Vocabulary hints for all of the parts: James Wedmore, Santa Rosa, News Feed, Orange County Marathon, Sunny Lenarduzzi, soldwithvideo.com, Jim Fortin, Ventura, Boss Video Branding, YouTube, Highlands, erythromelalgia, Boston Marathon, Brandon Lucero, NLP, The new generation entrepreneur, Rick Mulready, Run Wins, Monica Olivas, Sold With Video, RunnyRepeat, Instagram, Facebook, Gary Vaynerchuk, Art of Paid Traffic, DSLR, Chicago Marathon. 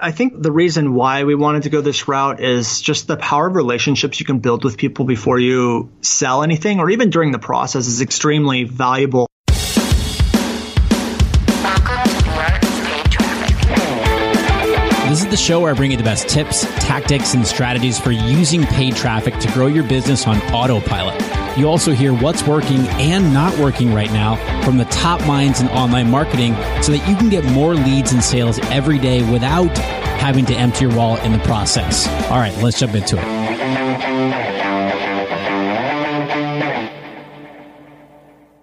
I think the reason why we wanted to go this route is just the power of relationships you can build with people before you sell anything, or even during the process, is extremely valuable. This is the show where I bring you the best tips, tactics, and strategies for using paid traffic to grow your business on autopilot. You also hear what's working and not working right now from the top minds in online marketing so that you can get more leads and sales every day without having to empty your wallet in the process. All right, let's jump into it.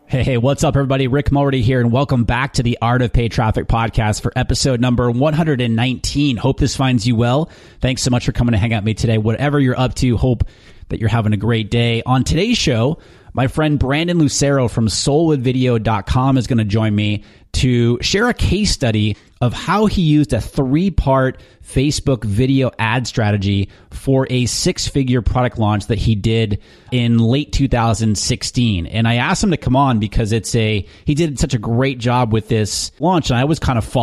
Hey, what's up, everybody? Rick Mulready here, and welcome back to the Art of Paid Traffic podcast for episode number 119. Hope this finds you well. Thanks so much for coming to hang out with me today. Whatever you're up to, hope that you're having a great day. On today's show, my friend Brandon Lucero from soldwithvideo.com is going to join me to share a case study of how he used a 3-part Facebook video ad strategy for a 6-figure product launch that he did in late 2016. And I asked him to come on because he did such a great job with this launch. And I was kind of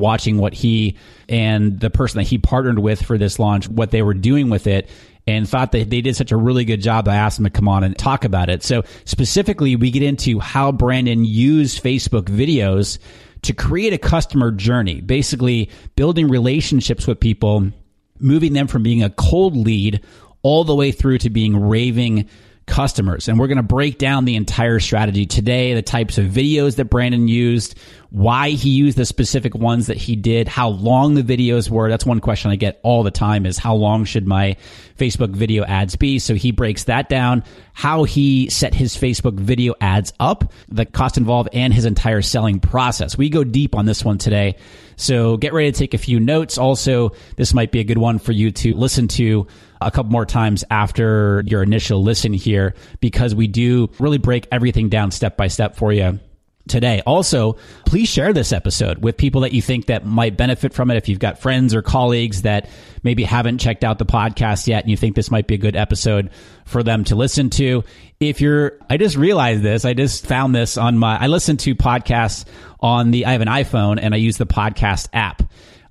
watching what he and the person that he partnered with for this launch, what they were doing with it, and thought that they did such a really good job. I asked them to come on and talk about it. So specifically, we get into how Brandon used Facebook videos to create a customer journey, basically building relationships with people, moving them from being a cold lead all the way through to being raving customers. And we're going to break down the entire strategy today, the types of videos that Brandon used, why he used the specific ones that he did, how long the videos were. That's one question I get all the time is, how long should my Facebook video ads be? So he breaks that down, how he set his Facebook video ads up, the cost involved, and his entire selling process. We go deep on this one today. So get ready to take a few notes. Also, this might be a good one for you to listen to a couple more times after your initial listen here, because we do really break everything down step by step for you today. Also, please share this episode with people that you think that might benefit from it. If you've got friends or colleagues that maybe haven't checked out the podcast yet and you think this might be a good episode for them to listen to. I just realized this. I just found this I listen to podcasts I have an iPhone and I use the podcast app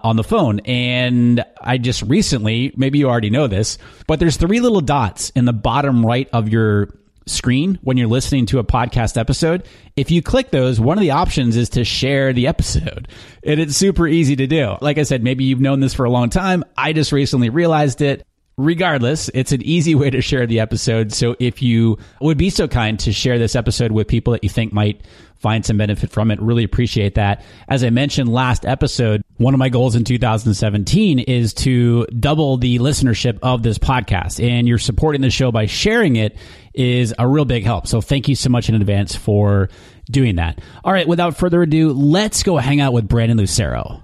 on the phone. And I just recently, maybe you already know this, but there's 3 little dots in the bottom right of your screen when you're listening to a podcast episode. If you click those, one of the options is to share the episode. And it's super easy to do. Like I said, maybe you've known this for a long time. I just recently realized it. Regardless, it's an easy way to share the episode. So if you would be so kind to share this episode with people that you think might find some benefit from it, really appreciate that. As I mentioned last episode, one of my goals in 2017 is to double the listenership of this podcast. And you're supporting the show by sharing it is a real big help. So thank you so much in advance for doing that. All right, without further ado, let's go hang out with Brandon Lucero.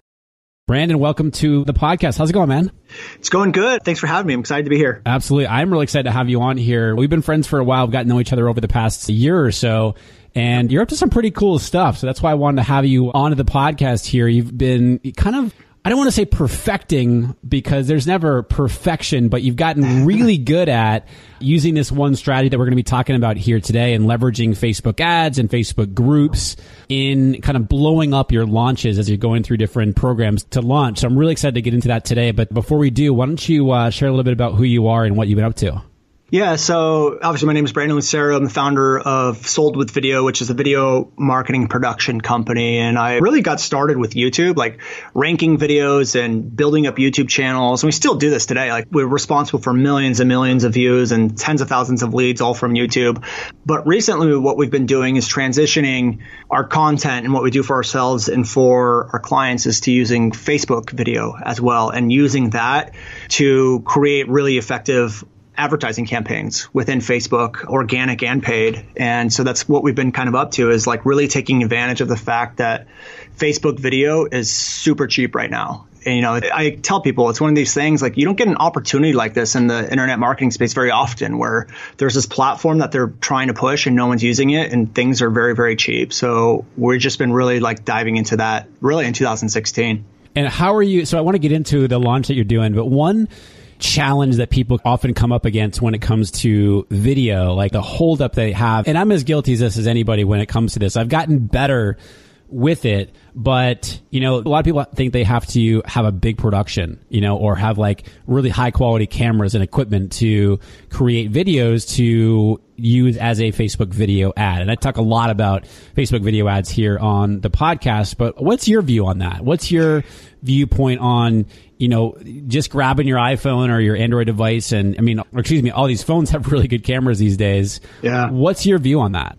Brandon, welcome to the podcast. How's it going, man? It's going good. Thanks for having me. I'm excited to be here. Absolutely. I'm really excited to have you on here. We've been friends for a while. We've gotten to know each other over the past year or so, and you're up to some pretty cool stuff. So that's why I wanted to have you on to the podcast here. You've been kind of I don't want to say perfecting, because there's never perfection, but you've gotten really good at using this one strategy that we're going to be talking about here today and leveraging Facebook ads and Facebook groups in kind of blowing up your launches as you're going through different programs to launch. So I'm really excited to get into that today. But before we do, why don't you share a little bit about who you are and what you've been up to? Yeah, so obviously my name is Brandon Lucero. I'm the founder of Sold With Video, which is a video marketing production company. And I really got started with YouTube, like ranking videos and building up YouTube channels. And we still do this today. Like, we're responsible for millions and millions of views and tens of thousands of leads, all from YouTube. But recently what we've been doing is transitioning our content and what we do for ourselves and for our clients is to using Facebook video as well, and using that to create really effective advertising campaigns within Facebook, organic and paid. And so that's what we've been kind of up to, is like really taking advantage of the fact that Facebook video is super cheap right now. And, you know, I tell people it's one of these things, like, you don't get an opportunity like this in the internet marketing space very often, where there's this platform that they're trying to push and no one's using it and things are very, very cheap. So we've just been really like diving into that really in 2016. And how are you? So I want to get into the launch that you're doing, but one challenge that people often come up against when it comes to video, like the holdup they have. And I'm as guilty as this as anybody when it comes to this. I've gotten better with it, but, you know, a lot of people think they have to have a big production, you know, or have like really high quality cameras and equipment to create videos to use as a Facebook video ad. And I talk a lot about Facebook video ads here on the podcast, but what's your view on that? What's your viewpoint on, you know, just grabbing your iPhone or your Android device? And I mean, or excuse me, all these phones have really good cameras these days. Yeah. What's your view on that?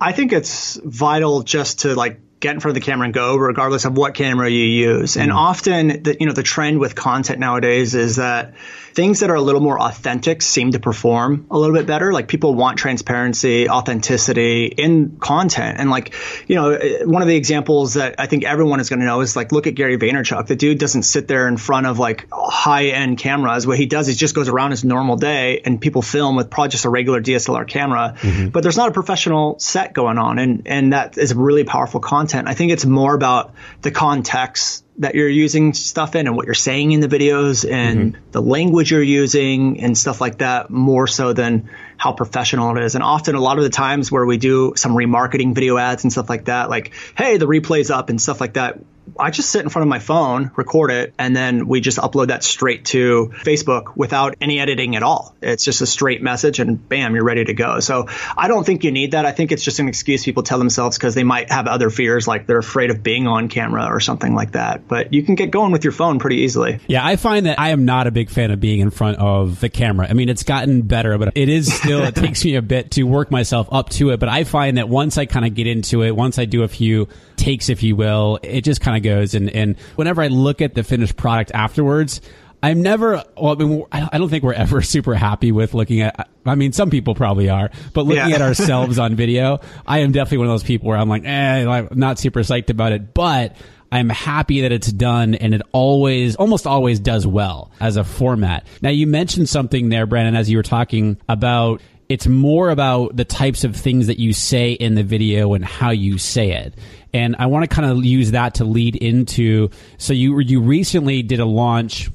I think it's vital just to like get in front of the camera and go, regardless of what camera you use. And often, the, you know, the trend with content nowadays is that things that are a little more authentic seem to perform a little bit better. Like, people want transparency, authenticity in content. And like, you know, one of the examples that I think everyone is going to know is like, look at Gary Vaynerchuk. The dude doesn't sit there in front of like high-end cameras. What he does is just goes around his normal day and people film with probably just a regular DSLR camera. Mm-hmm. But there's not a professional set going on. And that is really powerful content. I think it's more about the context that you're using stuff in and what you're saying in the videos and the language you're using and stuff like that, more so than how professional it is. And often a lot of the times where we do some remarketing video ads and stuff like that, like, hey, the replay's up and stuff like that, I just sit in front of my phone, record it, and then we just upload that straight to Facebook without any editing at all. It's just a straight message and bam, you're ready to go. So I don't think you need that. I think it's just an excuse people tell themselves because they might have other fears, like they're afraid of being on camera or something like that. But you can get going with your phone pretty easily. Yeah, I find that I am not a big fan of being in front of the camera. I mean, it's gotten better, but it is still, it takes me a bit to work myself up to it. But I find that once I kind of get into it, once I do a few takes, if you will, it just kind of goes. And whenever I look at the finished product afterwards, I'm never, well, I mean, I don't think we're ever super happy with looking at, I mean, some people probably are, but looking at ourselves on video, I am definitely one of those people where I'm like, I'm not super psyched about it, but I'm happy that it's done, and it always, almost always does well as a format. Now, you mentioned something there, Brandon, as you were talking about, it's more about the types of things that you say in the video and how you say it. And I want to kind of use that to lead into, so you recently did a launch,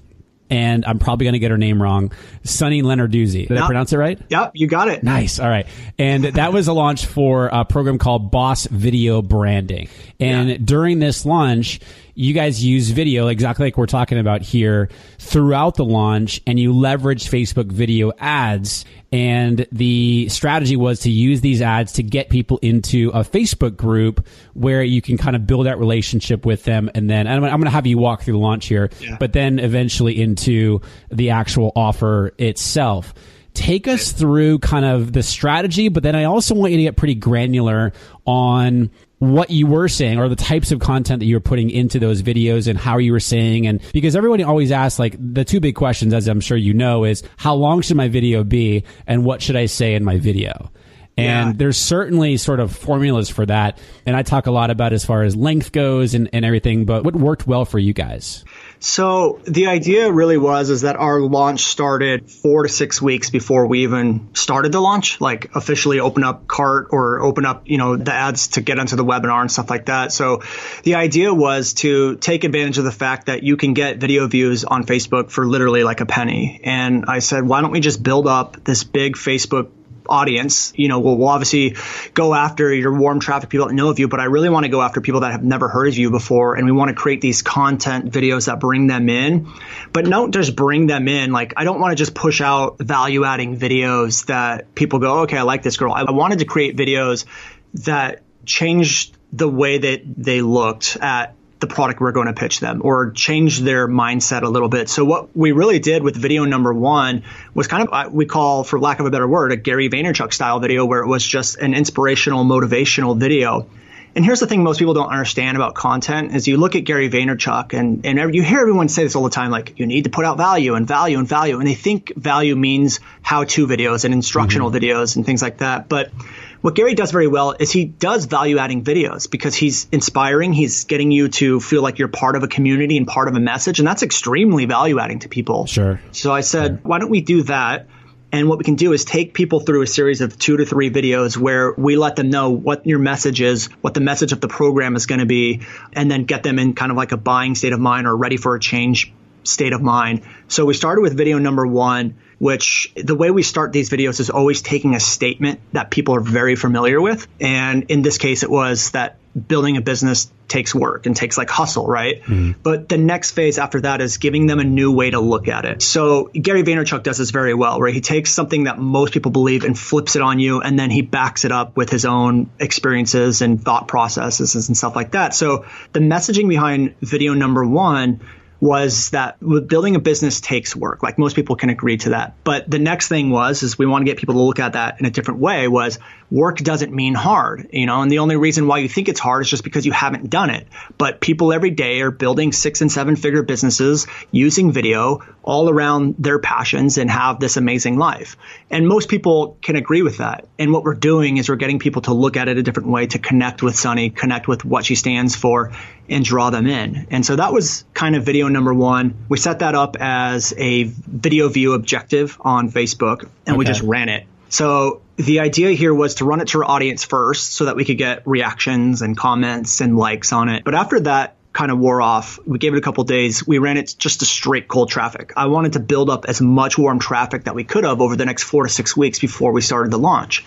and I'm probably going to get her name wrong, Sunny Lenarduzzi. Did I pronounce it right? Yep, you got it. Nice. All right. And that was a launch for a program called Boss Video Branding. And during this launch, you guys use video exactly like we're talking about here throughout the launch, and you leverage Facebook video ads. And the strategy was to use these ads to get people into a Facebook group where you can kind of build that relationship with them. And then, and I'm going to have you walk through the launch here, but then eventually into the actual offer itself. Take us through kind of the strategy, but then I also want you to get pretty granular on what you were saying or the types of content that you were putting into those videos and how you were saying. And because everybody always asks, like, the two big questions, as I'm sure you know, is how long should my video be and what should I say in my video? And there's certainly sort of formulas for that. And I talk a lot about as far as length goes and everything, but what worked well for you guys? So the idea really was is that our launch started 4 to 6 weeks before we even started the launch, like officially open up cart or open up, you know, the ads to get onto the webinar and stuff like that. So the idea was to take advantage of the fact that you can get video views on Facebook for literally like a penny. And I said, why don't we just build up this big Facebook audience? You know, we'll obviously go after your warm traffic, people that know of you, but I really want to go after people that have never heard of you before. And we want to create these content videos that bring them in, but don't just bring them in. Like, I don't want to just push out value adding videos that people go, okay, I like this girl. I wanted to create videos that changed the way that they looked at the product we're going to pitch them, or change their mindset a little bit. So what we really did with video number one was kind of, we call, for lack of a better word, a Gary Vaynerchuk style video, where it was just an inspirational, motivational video. And here's the thing most people don't understand about content is you look at Gary Vaynerchuk and you hear everyone say this all the time, like, you need to put out value and value and value. And they think value means how-to videos and instructional videos and things like that. But what Gary does very well is he does value-adding videos because he's inspiring. He's getting you to feel like you're part of a community and part of a message. And that's extremely value-adding to people. Sure. So I said, why don't we do that? And what we can do is take people through a series of 2 to 3 videos where we let them know what your message is, what the message of the program is going to be, and then get them in kind of like a buying state of mind or ready for a change state of mind. So we started with video number one, which the way we start these videos is always taking a statement that people are very familiar with. And in this case, it was that building a business takes work and takes like hustle, right? Mm-hmm. But the next phase after that is giving them a new way to look at it. So Gary Vaynerchuk does this very well, right? He takes something that most people believe and flips it on you, and then he backs it up with his own experiences and thought processes and stuff like that. So the messaging behind video number one was that building a business takes work. Like, most people can agree to that. But the next thing is we want to get people to look at that in a different way, was work doesn't mean hard, you know, and the only reason why you think it's hard is just because you haven't done it. But people every day are building 6- and 7-figure businesses using video all around their passions and have this amazing life. And most people can agree with that. And what we're doing is we're getting people to look at it a different way, to connect with Sunny, connect with what she stands for, and draw them in. And so that was kind of video number one. We set that up as a video view objective on Facebook, and we just ran it. So the idea here was to run it to our audience first so that we could get reactions and comments and likes on it. But after that kind of wore off, we gave it a couple days. We ran it just to straight cold traffic. I wanted to build up as much warm traffic that we could have over the next 4 to 6 weeks before we started the launch.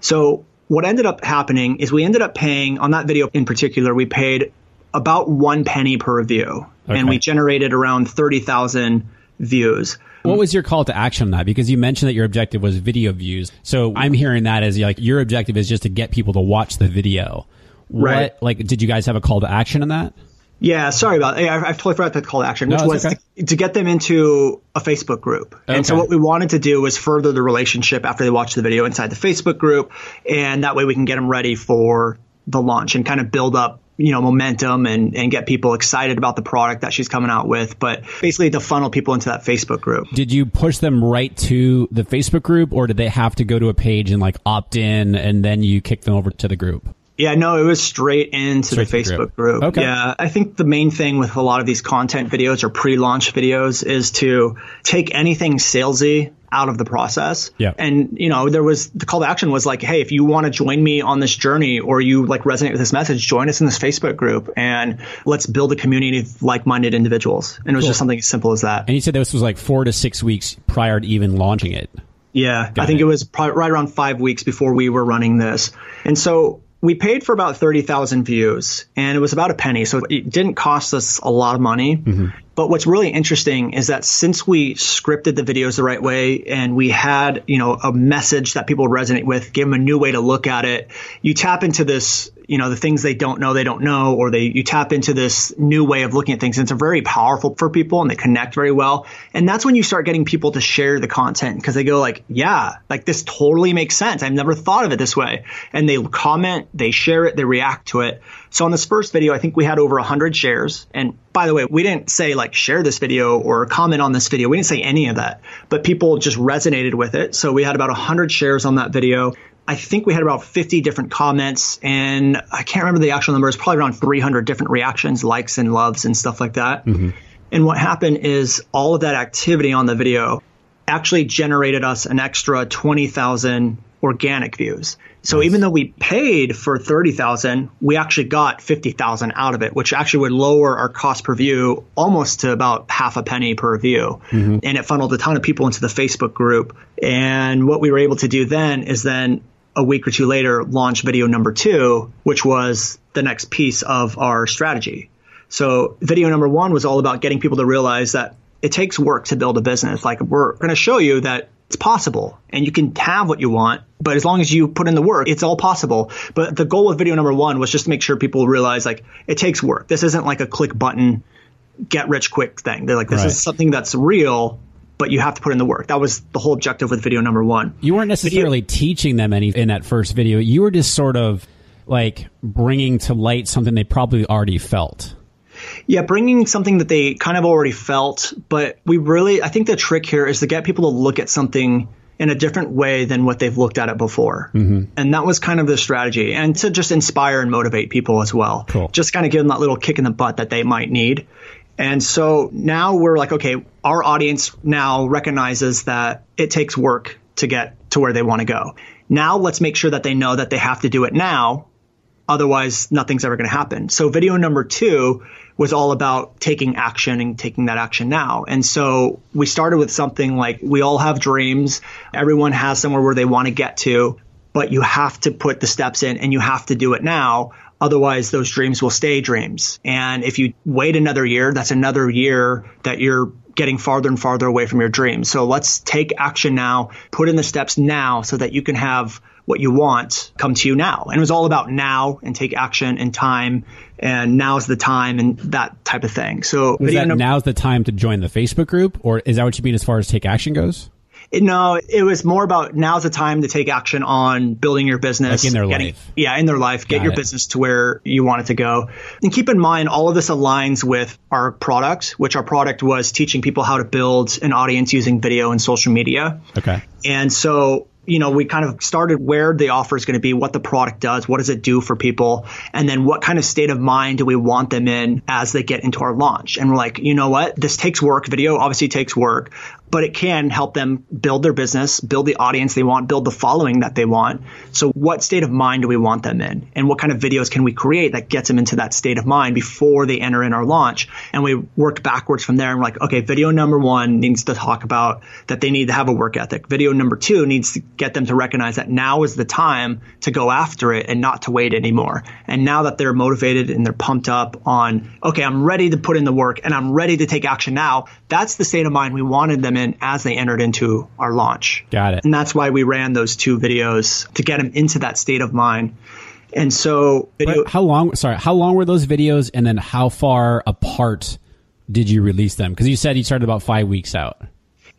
So what ended up happening is we ended up paying, on that video in particular, we paid about 1 penny per view, and we generated around 30,000 views. What was your call to action on that? Because you mentioned that your objective was video views. So I'm hearing that as like your objective is just to get people to watch the video. Right. What, like, did you guys have a call to action on that? Yeah, sorry about it. I totally forgot the call to action, which was to get them into a Facebook group. Okay. And so what we wanted to do was further the relationship after they watched the video inside the Facebook group. And that way we can get them ready for the launch and kind of build up, you know, momentum and get people excited about the product that she's coming out with, but basically to funnel people into that Facebook group. Did you push them right to the Facebook group, or did they have to go to a page and like opt in and then you kick them over to the group? Yeah, no, it was straight into the Facebook group. Okay. Yeah, I think the main thing with a lot of these content videos or pre-launch videos is to take anything salesy out of the process. Yeah. And, you know, there was the call to action was like, hey, if you want to join me on this journey, or you like resonate with this message, join us in this Facebook group and let's build a community of like-minded individuals. And it was just something as simple as that. And you said this was like 4 to 6 weeks prior to even launching it. Yeah. Got I think it was probably right around 5 weeks before we were running this. And so we paid for about 30,000 views, and it was about a penny. So it didn't cost us a lot of money. Mm-hmm. But what's really interesting is that since we scripted the videos the right way and we had, you know, a message that people resonate with, give them a new way to look at it, you tap into this, you know, the things they don't know, or you tap into this new way of looking at things. And it's very powerful for people, and they connect very well. And that's when you start getting people to share the content, because they go like, yeah, like this totally makes sense. I've never thought of it this way. And they comment, they share it, they react to it. So on this first video, I think we had over 100 shares. And by the way, we didn't say like share this video or comment on this video. We didn't say any of that, but people just resonated with it. So we had about 100 shares on that video. I think we had about 50 different comments, and I can't remember the actual numbers, probably around 300 different reactions, likes and loves and stuff like that. Mm-hmm. And what happened is all of that activity on the video actually generated us an extra 20,000 organic views. So nice. Even though we paid for 30,000, we actually got 50,000 out of it, which actually would lower our cost per view almost to about half a penny per view. Mm-hmm. And it funneled a ton of people into the Facebook group. And what we were able to do then is then a week or two later launch video number 2, which was the next piece of our strategy. So video number 1 was all about getting people to realize that it takes work to build a business. Like, we're going to show you that it's possible and you can have what you want, but as long as you put in the work, it's all possible. But the goal of video number 1 was just to make sure people realize, like, it takes work. This isn't like a click button, get rich quick thing. They're like, this is something that's real, but you have to put in the work. That was the whole objective with video number 1. You weren't necessarily teaching them anything in that first video. You were just sort of like bringing to light something they probably already felt. Yeah, bringing something that they kind of already felt, but I think the trick here is to get people to look at something in a different way than what they've looked at it before. Mm-hmm. And that was kind of the strategy, and to just inspire and motivate people as well. Cool. Just kind of give them that little kick in the butt that they might need. And so now we're like, okay, our audience now recognizes that it takes work to get to where they want to go. Now let's make sure that they know that they have to do it now. Otherwise, nothing's ever going to happen. So video number 2 was all about taking action and taking that action now. And so we started with something like, we all have dreams. Everyone has somewhere where they want to get to, but you have to put the steps in and you have to do it now. Otherwise, those dreams will stay dreams. And if you wait another year, that's another year that you're getting farther and farther away from your dreams. So let's take action now, put in the steps now so that you can have what you want come to you now. And it was all about now and take action and time, and now's the time and that type of thing. So now's the time to join the Facebook group, or is that what you mean as far as take action goes? No, it was more about now's the time to take action on building your business. Like in their life. Yeah, in their life. Get your business to where you want it to go. And keep in mind, all of this aligns with our product, which our product was teaching people how to build an audience using video and social media. Okay. And so, you know, we kind of started where the offer is going to be, what the product does, what does it do for people, and then what kind of state of mind do we want them in as they get into our launch. And we're like, you know what? This takes work. Video obviously takes work, but it can help them build their business, build the audience they want, build the following that they want. So what state of mind do we want them in? And what kind of videos can we create that gets them into that state of mind before they enter in our launch? And we worked backwards from there. And we're like, okay, video number 1 needs to talk about that they need to have a work ethic. Video number 2 needs to get them to recognize that now is the time to go after it and not to wait anymore. And now that they're motivated and they're pumped up on, okay, I'm ready to put in the work and I'm ready to take action now, that's the state of mind we wanted them in as they entered into our launch. Got it. And that's why we ran those 2 videos to get them into that state of mind. And so how long were those videos? And then how far apart did you release them? Because you said you started about 5 weeks out.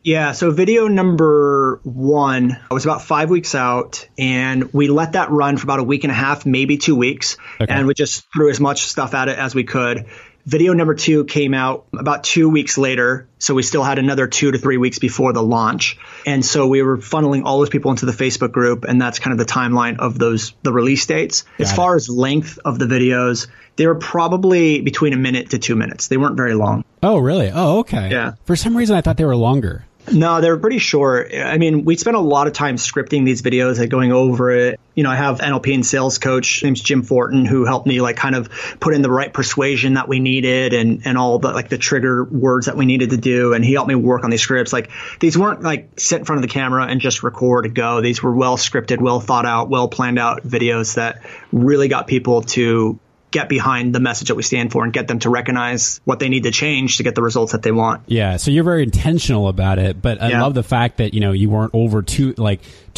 Yeah. So video number 1 was about 5 weeks out, and we let that run for about a week and a half, maybe 2 weeks. Okay. And we just threw as much stuff at it as we could. Video number 2 came out about 2 weeks later. So we still had another 2 to 3 weeks before the launch. And so we were funneling all those people into the Facebook group. And that's kind of the timeline of the release dates. As far as length of the videos, they were probably between a minute to 2 minutes. They weren't very long. Oh, really? Oh, okay. Yeah. For some reason, I thought they were longer. No, they're pretty short. I mean, we spent a lot of time scripting these videos and going over it. You know, I have NLP and sales coach named Jim Fortin, who helped me like kind of put in the right persuasion that we needed and all the like the trigger words that we needed to do. And he helped me work on these scripts. Like these weren't like sit in front of the camera and just record and go. These were well scripted, well thought out, well planned out videos that really got people to get behind the message that we stand for and get them to recognize what they need to change to get the results that they want. Yeah. So you're very intentional about it, but I love the fact that, you know, you weren't over 2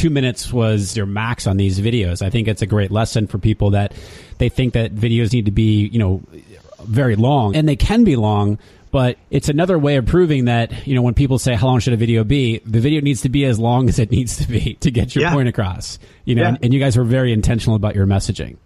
minutes was your max on these videos. I think it's a great lesson for people that they think that videos need to be, you know, very long, and they can be long, but it's another way of proving that, you know, when people say, how long should a video be? The video needs to be as long as it needs to be to get your point across, you know, and you guys were very intentional about your messaging.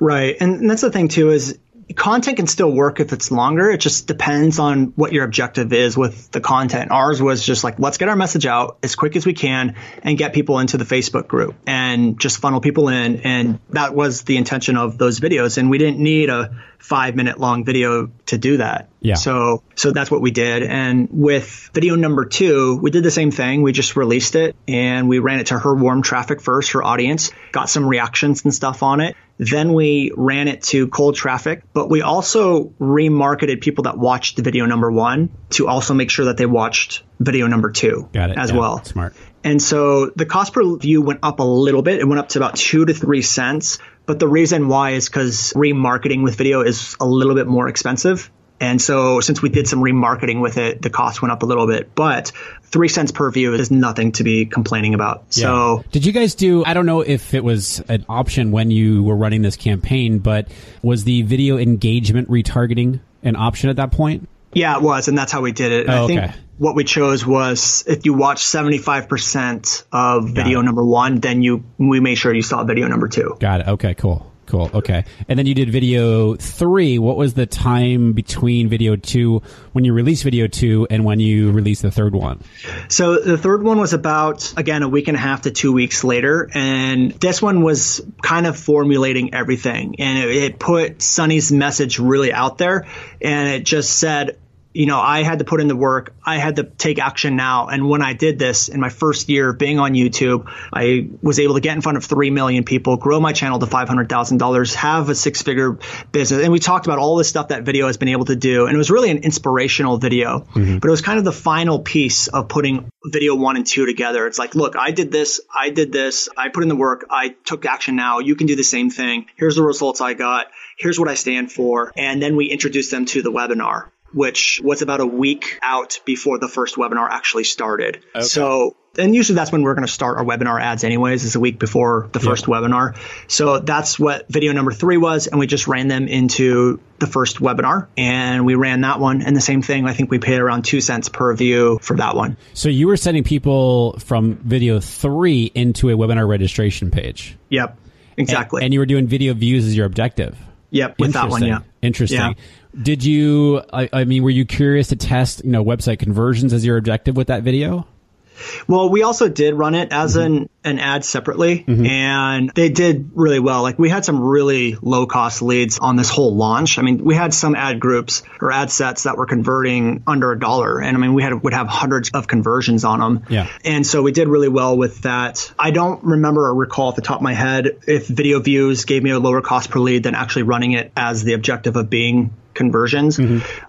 Right. And that's the thing, too, is content can still work if it's longer. It just depends on what your objective is with the content. Ours was just like, let's get our message out as quick as we can and get people into the Facebook group and just funnel people in. And that was the intention of those videos. And we didn't need a 5-minute long video to do that. Yeah. So that's what we did. And with video number 2, we did the same thing. We just released it and we ran it to her warm traffic first, her audience, got some reactions and stuff on it. Then we ran it to cold traffic, but we also remarketed people that watched video number 1 to also make sure that they watched video number 2 as well. Smart. And so the cost per view went up a little bit. It went up to about 2 to 3 cents. But the reason why is because remarketing with video is a little bit more expensive. And so since we did some remarketing with it, the cost went up a little bit. But 3 cents per view is nothing to be complaining about. Yeah. So did you guys do, I don't know if it was an option when you were running this campaign, but was the video engagement retargeting an option at that point? Yeah, it was. And that's how we did it. Oh, I think what we chose was if you watch 75% of video number 1, then we made sure you saw video number 2. Got it. Okay, cool. Okay. And then you did video 3. What was the time between video 2, when you released video 2 and when you released the third one? So the third one was about, again, a week and a half to 2 weeks later. And this one was kind of formulating everything. And it put Sunny's message really out there. And it just said, I had to put in the work. I had to take action now. And when I did this in my first year of being on YouTube, I was able to get in front of 3 million people, grow my channel to $500,000, have a 6-figure business. And we talked about all the stuff that video has been able to do. And it was really an inspirational video, but it was kind of the final piece of putting video 1 and 2 together. It's like, look, I did this. I put in the work. I took action now. You can do the same thing. Here's the results I got. Here's what I stand for. And then we introduced them to the webinar, which was about a week out before the first webinar actually started. Okay. So, and usually that's when we're going to start our webinar ads anyways, is a week before the first webinar. So that's what video number 3 was. And we just ran them into the first webinar and we ran that one. And the same thing, I think we paid around 2 cents per view for that one. So you were sending people from video 3 into a webinar registration page. Yep, exactly. And you were doing video views as your objective. Yep, with that one, yeah. Interesting. Yeah. Did you, were you curious to test, website conversions as your objective with that video? Well, we also did run it as an ad separately, and they did really well. Like, we had some really low cost leads on this whole launch. I mean, we had some ad groups or ad sets that were converting under $1. And I mean, we would have hundreds of conversions on them. Yeah. And so we did really well with that. I don't remember or recall off the top of my head if video views gave me a lower cost per lead than actually running it as the objective of being conversions.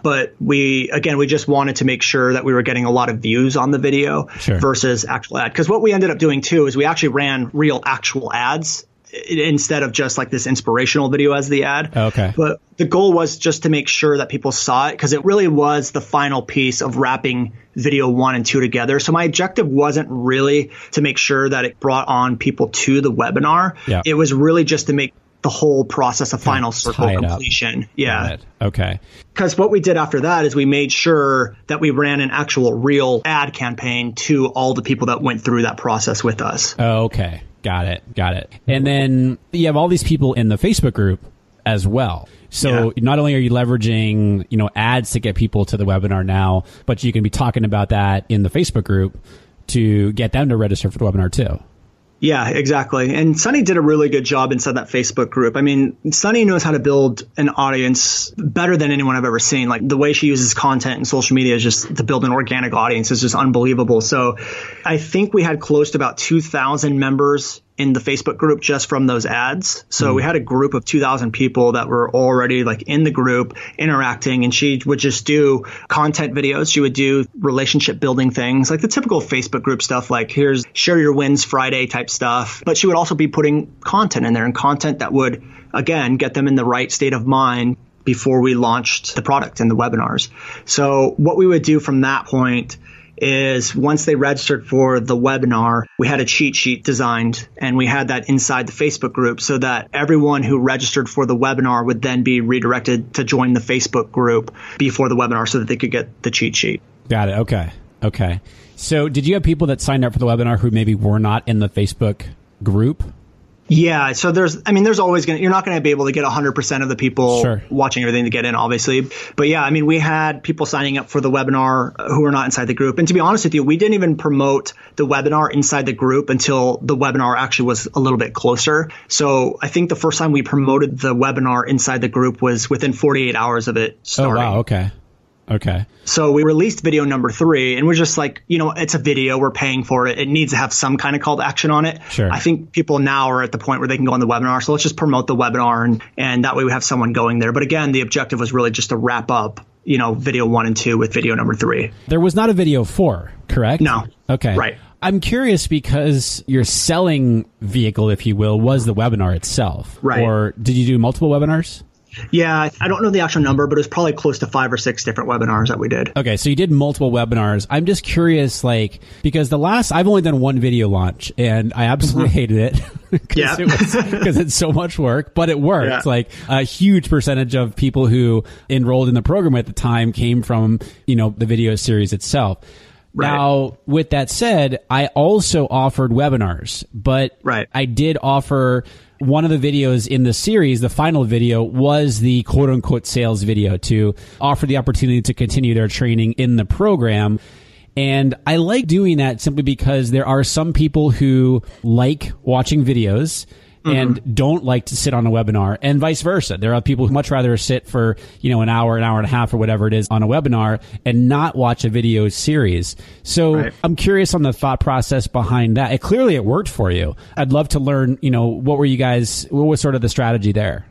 But we just wanted to make sure that we were getting a lot of views on the video versus actual ad. Because what we ended up doing too is we actually ran real actual ads instead of just like this inspirational video as the ad. Okay. But the goal was just to make sure that people saw it, because it really was the final piece of wrapping video 1 and 2 together. So my objective wasn't really to make sure that it brought on people to the webinar. Yeah. It was really just to make the whole process of final circle completion. Up. Yeah. Okay. Because what we did after that is we made sure that we ran an actual real ad campaign to all the people that went through that process with us. Oh, okay. Got it. And then you have all these people in the Facebook group as well. So not only are you leveraging, ads to get people to the webinar now, but you can be talking about that in the Facebook group to get them to register for the webinar too. Yeah, exactly. And Sunny did a really good job inside that Facebook group. I mean, Sunny knows how to build an audience better than anyone I've ever seen. Like, the way she uses content and social media is just to build an organic audience is just unbelievable. So I think we had close to about 2,000 members in the Facebook group just from those ads. So we had a group of 2,000 people that were already like in the group interacting, and she would just do content videos. She would do relationship building things, like the typical Facebook group stuff, like here's share your wins Friday type stuff. But she would also be putting content in there, and content that would, again, get them in the right state of mind before we launched the product and the webinars. So what we would do from that point is once they registered for the webinar, we had a cheat sheet designed, and we had that inside the Facebook group so that everyone who registered for the webinar would then be redirected to join the Facebook group before the webinar so that they could get the cheat sheet. Got it. Okay. So did you have people that signed up for the webinar who maybe were not in the Facebook group? Yeah. So there's always you're not going to be able to get 100% of the people watching everything to get in, obviously. But yeah, we had people signing up for the webinar who were not inside the group. And to be honest with you, we didn't even promote the webinar inside the group until the webinar actually was a little bit closer. So I think the first time we promoted the webinar inside the group was within 48 hours of it starting. Oh, wow. Okay. So we released video number 3 and we're just like, it's a video, we're paying for it. It needs to have some kind of call to action on it. Sure. I think people now are at the point where they can go on the webinar. So let's just promote the webinar and that way we have someone going there. But again, the objective was really just to wrap up, video 1 and 2 with video number 3. There was not a video 4, correct? No. Okay. Right. I'm curious because your selling vehicle, if you will, was the webinar itself. Right. Or did you do multiple webinars? Yeah, I don't know the actual number, but it was probably close to 5 or 6 different webinars that we did. Okay, so you did multiple webinars. I'm just curious, because I've only done one video launch, and I absolutely hated it because it's so much work, but it worked. Yeah. A huge percentage of people who enrolled in the program at the time came from, the video series itself. Right. Now, with that said, I also offered webinars, but I did offer... One of the videos in the series, the final video, was the quote-unquote sales video to offer the opportunity to continue their training in the program. And I like doing that simply because there are some people who like watching videos and don't like to sit on a webinar, and vice versa. There are people who much rather sit for, an hour and a half or whatever it is on a webinar and not watch a video series. So I'm curious on the thought process behind that. It worked for you. I'd love to learn, what was sort of the strategy there?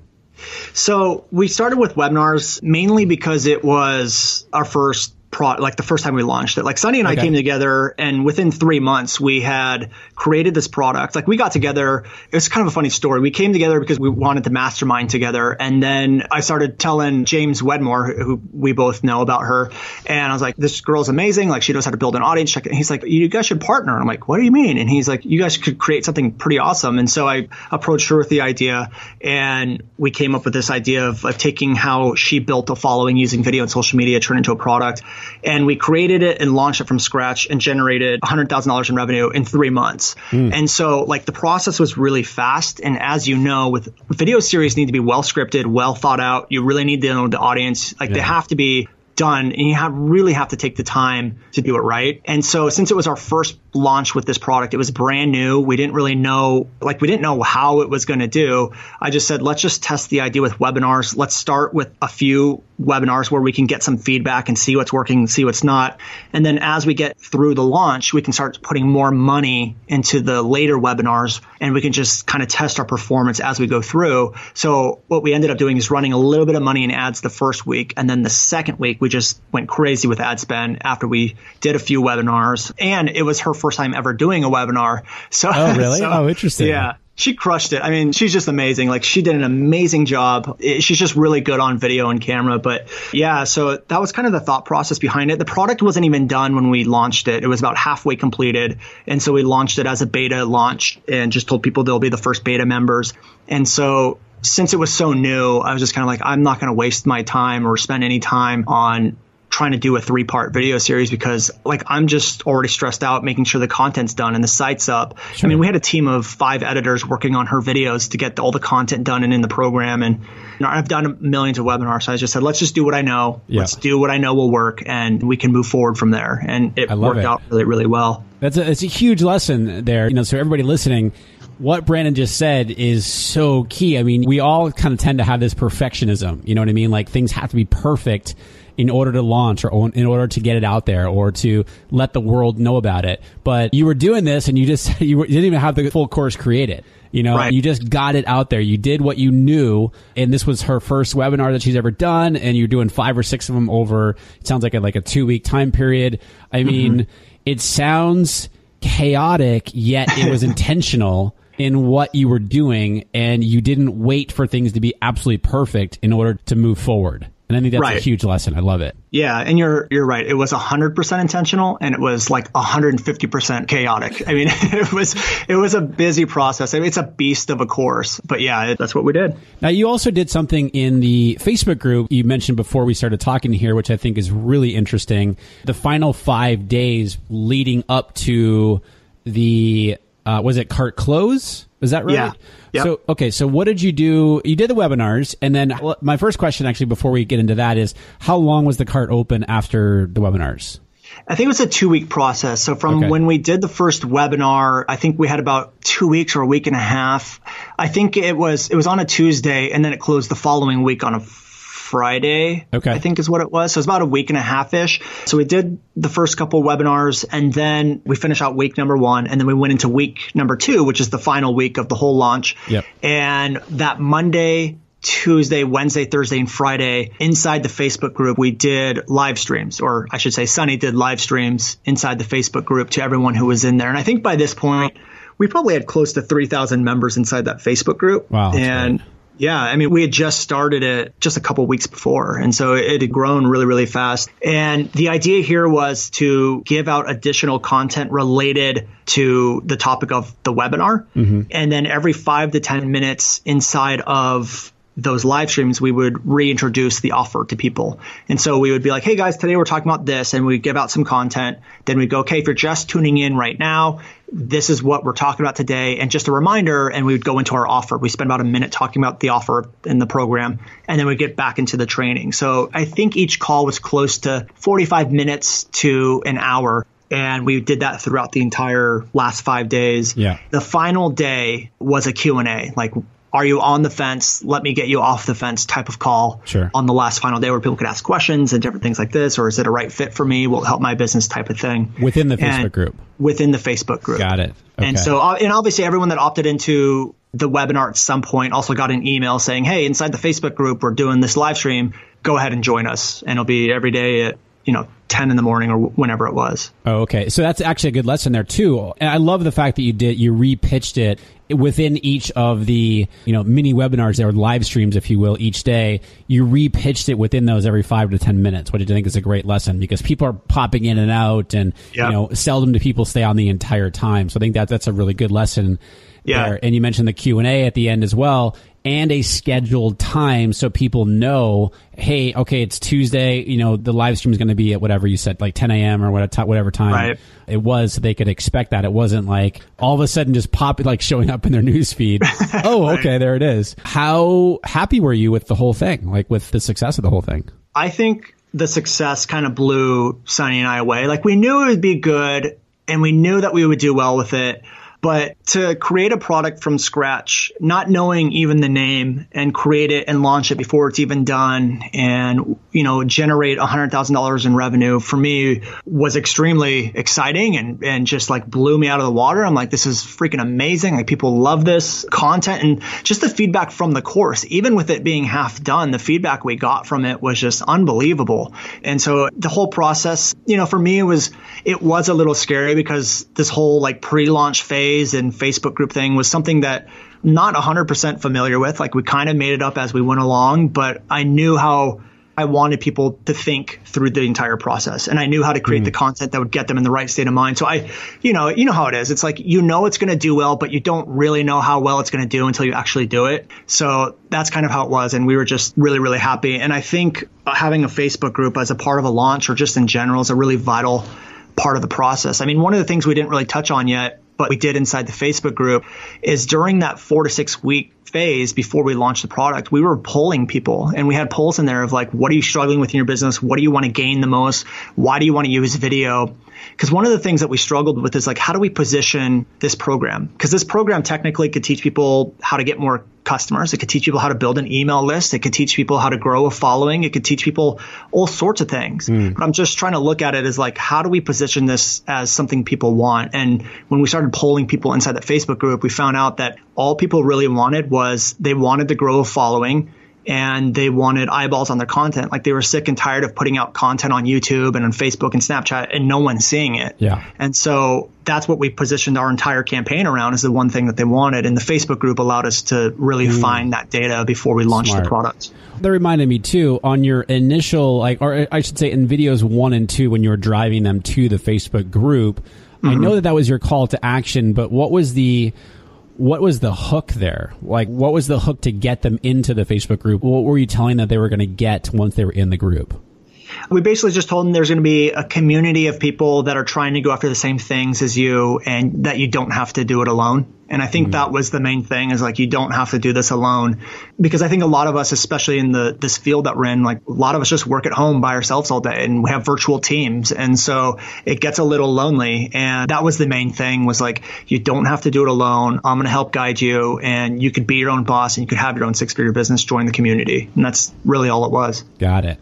So we started with webinars mainly because it was our first the first time we launched it. Sunny and I came together, and within 3 months we had created this product. We got together. It was kind of a funny story. We came together because we wanted to mastermind together. And then I started telling James Wedmore, who we both know about her. And I was like, this girl's amazing. She knows how to build an audience. And he's like, you guys should partner. And I'm like, what do you mean? And he's like, you guys could create something pretty awesome. And so I approached her with the idea, and we came up with this idea of taking how she built a following using video and social media, turned into a product. And we created it and launched it from scratch and generated $100,000 in revenue in 3 months. And so the process was really fast. And as you know, with video series need to be well scripted, well thought out. You really need to know the audience. They have to be done, and you really have to take the time to do it right. And so since it was our first launch with this product, it was brand new. We didn't really know, we didn't know how it was going to do. I just said, let's just test the idea with webinars. Let's start with a few webinars where we can get some feedback and see what's working and see what's not. And then as we get through the launch, we can start putting more money into the later webinars, and we can just kind of test our performance as we go through. So what we ended up doing is running a little bit of money in ads the first week. And then the second week, we just went crazy with ad spend after we did a few webinars. And it was her first time ever doing a webinar. So, oh, really? So, oh, interesting. Yeah. She crushed it. She's just amazing. She did an amazing job. She's just really good on video and camera. But yeah, so that was kind of the thought process behind it. The product wasn't even done when we launched it. It was about halfway completed. And so we launched it as a beta launch and just told people they'll be the first beta members. And so since it was so new, I was just kind of I'm not going to waste my time or spend any time on trying to do a 3-part video series because I'm just already stressed out making sure the content's done and the site's up. Sure. We had a team of 5 editors working on her videos to get all the content done and in the program. And I've done millions of webinars. So I just said, let's just do what I know. Yeah. Let's do what I know will work, and we can move forward from there. And it worked out really, really well. It's a huge lesson there. So everybody listening, what Brandon just said is so key. We all kind of tend to have this perfectionism. You know what I mean? Things have to be perfect in order to launch or in order to get it out there or to let the world know about it. But you were doing this and you didn't even have the full course created. Right. You just got it out there. You did what you knew. And this was her first webinar that she's ever done. And you're doing 5 or 6 of them over, it sounds like a 2-week time period. It sounds chaotic, yet it was intentional in what you were doing. And you didn't wait for things to be absolutely perfect in order to move forward. And I think that's a huge lesson. I love it. Yeah. And you're right. It was 100% intentional, and it was 150% chaotic. It was a busy process. It's a beast of a course, but yeah, that's what we did. Now, you also did something in the Facebook group you mentioned before we started talking here, which I think is really interesting. The final 5 days leading up to the was it cart close? Is that right? Yeah. Yep. So, okay. So what did you do? You did the webinars. And then my first question actually, before we get into that, is how long was the cart open after the webinars? I think it was a 2-week process. So from when we did the first webinar, I think we had about 2 weeks or a week and a half. I think it was on a Tuesday, and then it closed the following week on a Friday, I think is what it was. So it's about a week and a half-ish. So we did the first couple webinars, and then we finished out week number 1, and then we went into week number 2, which is the final week of the whole launch. Yep. And that Monday, Tuesday, Wednesday, Thursday, and Friday, inside the Facebook group, we did live streams, or I should say Sunny did live streams inside the Facebook group to everyone who was in there. And I think by this point, we probably had close to 3,000 members inside that Facebook group. Wow. And yeah, I mean, we had just started it just a couple weeks before. And so it had grown really, really fast. And the idea here was to give out additional content related to the topic of the webinar. Mm-hmm. And then every 5 to 10 minutes inside of those live streams, we would reintroduce the offer to people. And so we would be like, hey guys, today we're talking about this, and we give out some content. Then we go, okay, if you're just tuning in right now, this is what we're talking about today. And just a reminder, and we would go into our offer. We spend about a minute talking about the offer in the program, and then we get back into the training. So I think each call was close to 45 minutes to an hour. And we did that throughout the entire last 5 days. Yeah. The final day was a Q&A, like, are you on the fence? Let me get you off the fence type of call on the last final day, where people could ask questions and different things like this, or is it a right fit for me? Will it help my business type of thing? Within the Facebook group. Within the Facebook group. Got it. Okay. And so, and obviously everyone that opted into the webinar at some point also got an email saying, hey, inside the Facebook group, we're doing this live stream. Go ahead and join us. And it'll be every day at 10 in the morning or whenever it was. Oh, okay. So that's actually a good lesson there too. And I love the fact that you repitched it within each of the, mini webinars or live streams, if you will, each day. You repitched it within those every 5 to 10 minutes. What did you think is a great lesson? Because people are popping in and out, and seldom do people stay on the entire time. So I think that's a really good lesson. Yeah. There. And you mentioned the Q&A at the end as well, and a scheduled time so people know, hey, okay, it's Tuesday, the live stream is going to be at whatever you said, like 10 a.m. or whatever time it was, so they could expect that. It wasn't like all of a sudden just showing up in their news feed. Oh, okay, there it is. How happy were you with the whole thing, like with the success of the whole thing? I think the success kind of blew Sunny and I away. Like, we knew it would be good, and we knew that we would do well with it. But to create a product from scratch, not knowing even the name, and create it and launch it before it's even done, and generate $100,000 in revenue, for me was extremely exciting, and just like blew me out of the water. I'm like, this is freaking amazing. Like, people love this content, and just the feedback from the course, even with it being half done, the feedback we got from it was just unbelievable. And so the whole process, for me it was a little scary, because this whole like pre-launch phase and Facebook group thing was something that I'm not 100% familiar with. Like, we kind of made it up as we went along, but I knew how I wanted people to think through the entire process, and I knew how to create the content that would get them in the right state of mind. So I, you know how it is. It's like, it's going to do well, but you don't really know how well it's going to do until you actually do it. So that's kind of how it was. And we were just really, really happy. And I think having a Facebook group as a part of a launch, or just in general, is a really vital part of the process. I mean, one of the things we didn't really touch on yet, but we did inside the Facebook group, is during that 4 to 6 week phase before we launched the product, we were polling people, and we had polls in there of like, what are you struggling with in your business? What do you want to gain the most? Why do you want to use video? Because one of the things that we struggled with is like, how do we position this program? Because this program technically could teach people how to get more customers. It could teach people how to build an email list. It could teach people how to grow a following. It could teach people all sorts of things. But I'm just trying to look at it as like, how do we position this as something people want? And when we started polling people inside that Facebook group, we found out that all people really wanted was, they wanted to grow a following, and they wanted eyeballs on their content. Like, they were sick and tired of putting out content on YouTube and on Facebook and Snapchat and no one seeing it. Yeah. And so that's what we positioned our entire campaign around, is the one thing that they wanted. And the Facebook group allowed us to really find that data before we launched the product. That reminded me too, on your initial, or I should say in videos 1 and 2, when you were driving them to the Facebook group, I know that was your call to action, but what was the hook there? Like, what was the hook to get them into the Facebook group? What were you telling them that they were going to get once they were in the group? We basically just told them there's going to be a community of people that are trying to go after the same things as you, and that you don't have to do it alone. And I think that was the main thing, is like, you don't have to do this alone, because I think a lot of us, especially in this field that we're in, like a lot of us just work at home by ourselves all day, and we have virtual teams. And so it gets a little lonely. And that was the main thing, was like, you don't have to do it alone. I'm going to help guide you, and you could be your own boss, and you could have your own 6-figure business, join the community. And that's really all it was. Got it.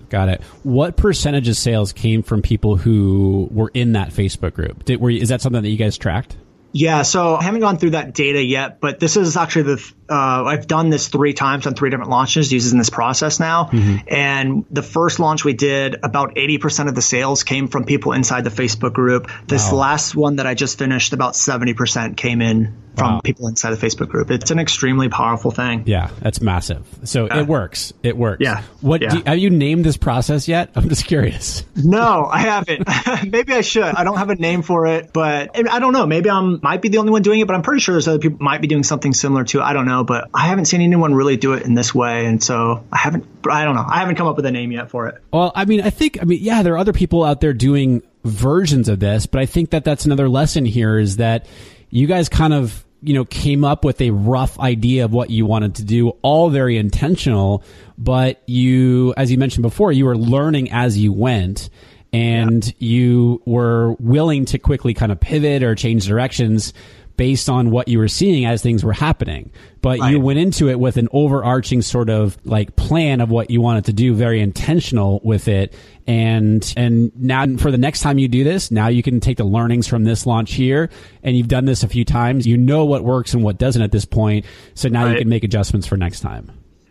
What percentage of sales came from people who were in that Facebook group? Is that something that you guys tracked? Yeah, so I haven't gone through that data yet, but this is actually I've done this 3 times on 3 different launches using this process now. Mm-hmm. And the first launch we did, about 80% of the sales came from people inside the Facebook group. This last one that I just finished, about 70% came in from people inside the Facebook group. It's an extremely powerful thing. Yeah, that's massive. So it works. It works. Yeah. Have you named this process yet? I'm just curious. No, I haven't. Maybe I should. I don't have a name for it, but I don't know. Maybe might be the only one doing it, but I'm pretty sure there's other people might be doing something similar to it. I don't know, but I haven't seen anyone really do it in this way. And so I haven't come up with a name yet for it. Well, I think there are other people out there doing versions of this, but I think that that's another lesson here, is that you guys kind of, came up with a rough idea of what you wanted to do, all very intentional, but you, as you mentioned before, you were learning as you went, and you were willing to quickly kind of pivot or change directions based on what you were seeing as things were happening. But you went into it with an overarching sort of like plan of what you wanted to do, very intentional with it. And now for the next time you do this, now you can take the learnings from this launch here. And you've done this a few times. You know what works and what doesn't at this point. So now you can make adjustments for next time.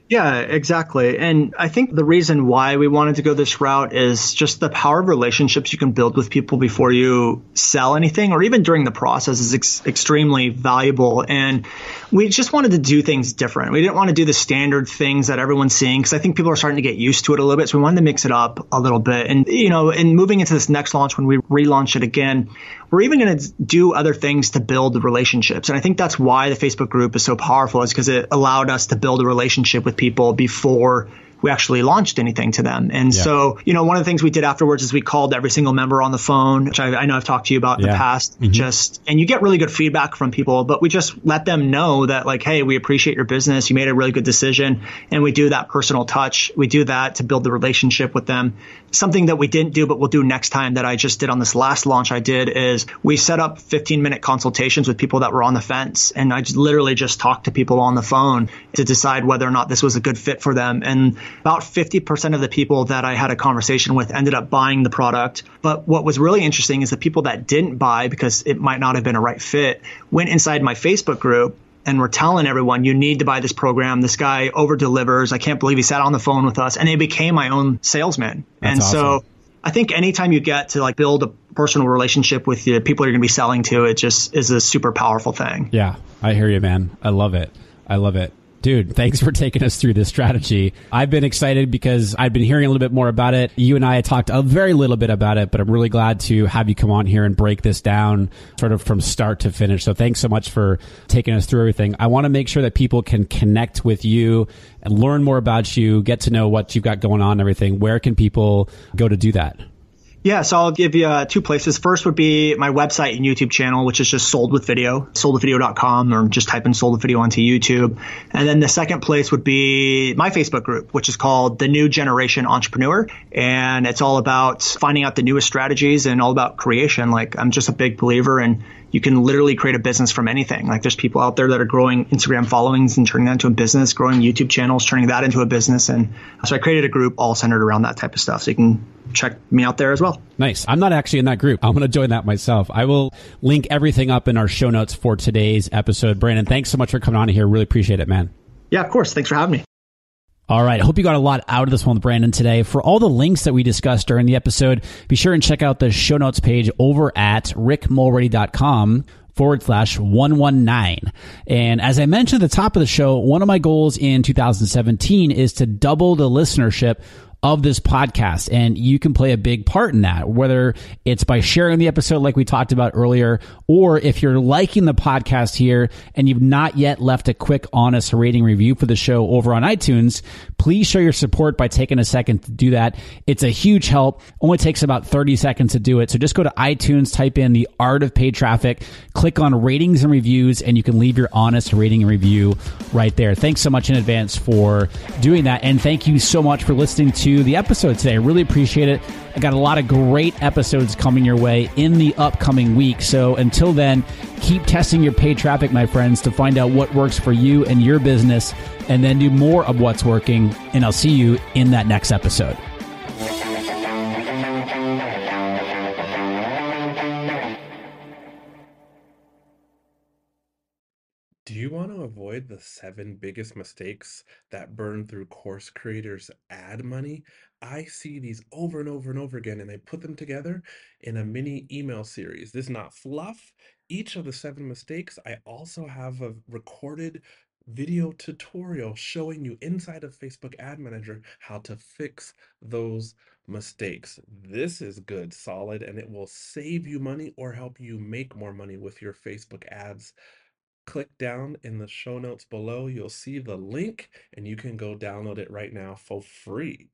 Yeah, exactly. And I think the reason why we wanted to go this route is just the power of relationships you can build with people before you sell anything, or even during the process, is extremely valuable. And we just wanted to do things different. We didn't want to do the standard things that everyone's seeing, because I think people are starting to get used to it a little bit. So we wanted to mix it up a little bit. And, in moving into this next launch, when we relaunch it again, we're even going to do other things to build relationships. And I think that's why the Facebook group is so powerful, is because it allowed us to build a relationship with people before we actually launched anything to them. And so, one of the things we did afterwards is we called every single member on the phone, which I know I've talked to you about in the past. Mm-hmm. And you get really good feedback from people, but we just let them know that, like, hey, we appreciate your business. You made a really good decision. And we do that personal touch. We do that to build the relationship with them. Something that we didn't do, but we'll do next time, that I just did on this last launch I did, is we set up 15-minute consultations with people that were on the fence. And I just talked to people on the phone to decide whether or not this was a good fit for them. And about 50% of the people that I had a conversation with ended up buying the product. But what was really interesting is the people that didn't buy, because it might not have been a right fit, went inside my Facebook group and were telling everyone, you need to buy this program. This guy over delivers. I can't believe he sat on the phone with us. And they became my own salesman. That's awesome. So I think anytime you get to like build a personal relationship with the people you're going to be selling to, it just is a super powerful thing. Yeah, I hear you, man. I love it. Dude, thanks for taking us through this strategy. I've been excited because I've been hearing a little bit more about it. You and I had talked a very little bit about it, but I'm really glad to have you come on here and break this down sort of from start to finish. So thanks so much for taking us through everything. I want to make sure that people can connect with you and learn more about you, get to know what you've got going on and everything. Where can people go to do that? Yeah, so I'll give you 2 places. First would be my website and YouTube channel, which is just Sold With Video, soldwithvideo.com, or just type in Sold With Video onto YouTube. And then the second place would be my Facebook group, which is called The New Generation Entrepreneur. And it's all about finding out the newest strategies and all about creation. Like, I'm just a big believer in you can literally create a business from anything. Like, there's people out there that are growing Instagram followings and turning that into a business, growing YouTube channels, turning that into a business. And so I created a group all centered around that type of stuff. So you can check me out there as well. Nice. I'm not actually in that group. I'm going to join that myself. I will link everything up in our show notes for today's episode. Brandon, thanks so much for coming on here. Really appreciate it, man. Yeah, of course. Thanks for having me. All right. I hope you got a lot out of this one with Brandon today. For all the links that we discussed during the episode, be sure and check out the show notes page over at rickmulready.com. /119. And as I mentioned at the top of the show, one of my goals in 2017 is to double the listenership of this podcast, and you can play a big part in that, whether it's by sharing the episode like we talked about earlier, or if you're liking the podcast here and you've not yet left a quick, honest rating review for the show over on iTunes, please show your support by taking a second to do that. It's a huge help. Only takes about 30 seconds to do it. So just go to iTunes, type in The Art of Paid Traffic, click on ratings and reviews, and you can leave your honest rating and review right there. Thanks so much in advance for doing that. And thank you so much for listening to the episode today. I really appreciate it. I got a lot of great episodes coming your way in the upcoming week. So until then, keep testing your paid traffic, my friends, to find out what works for you and your business, and then do more of what's working. And I'll see you in that next episode. Do you want to avoid the 7 biggest mistakes that burn through course creators' ad money? I see these over and over and over again, and I put them together in a mini email series. This is not fluff. Each of the 7 mistakes, I also have a recorded video tutorial showing you inside of Facebook Ad Manager how to fix those mistakes. This is good, solid, and it will save you money or help you make more money with your Facebook ads. Click down in the show notes below. You'll see the link and you can go download it right now for free.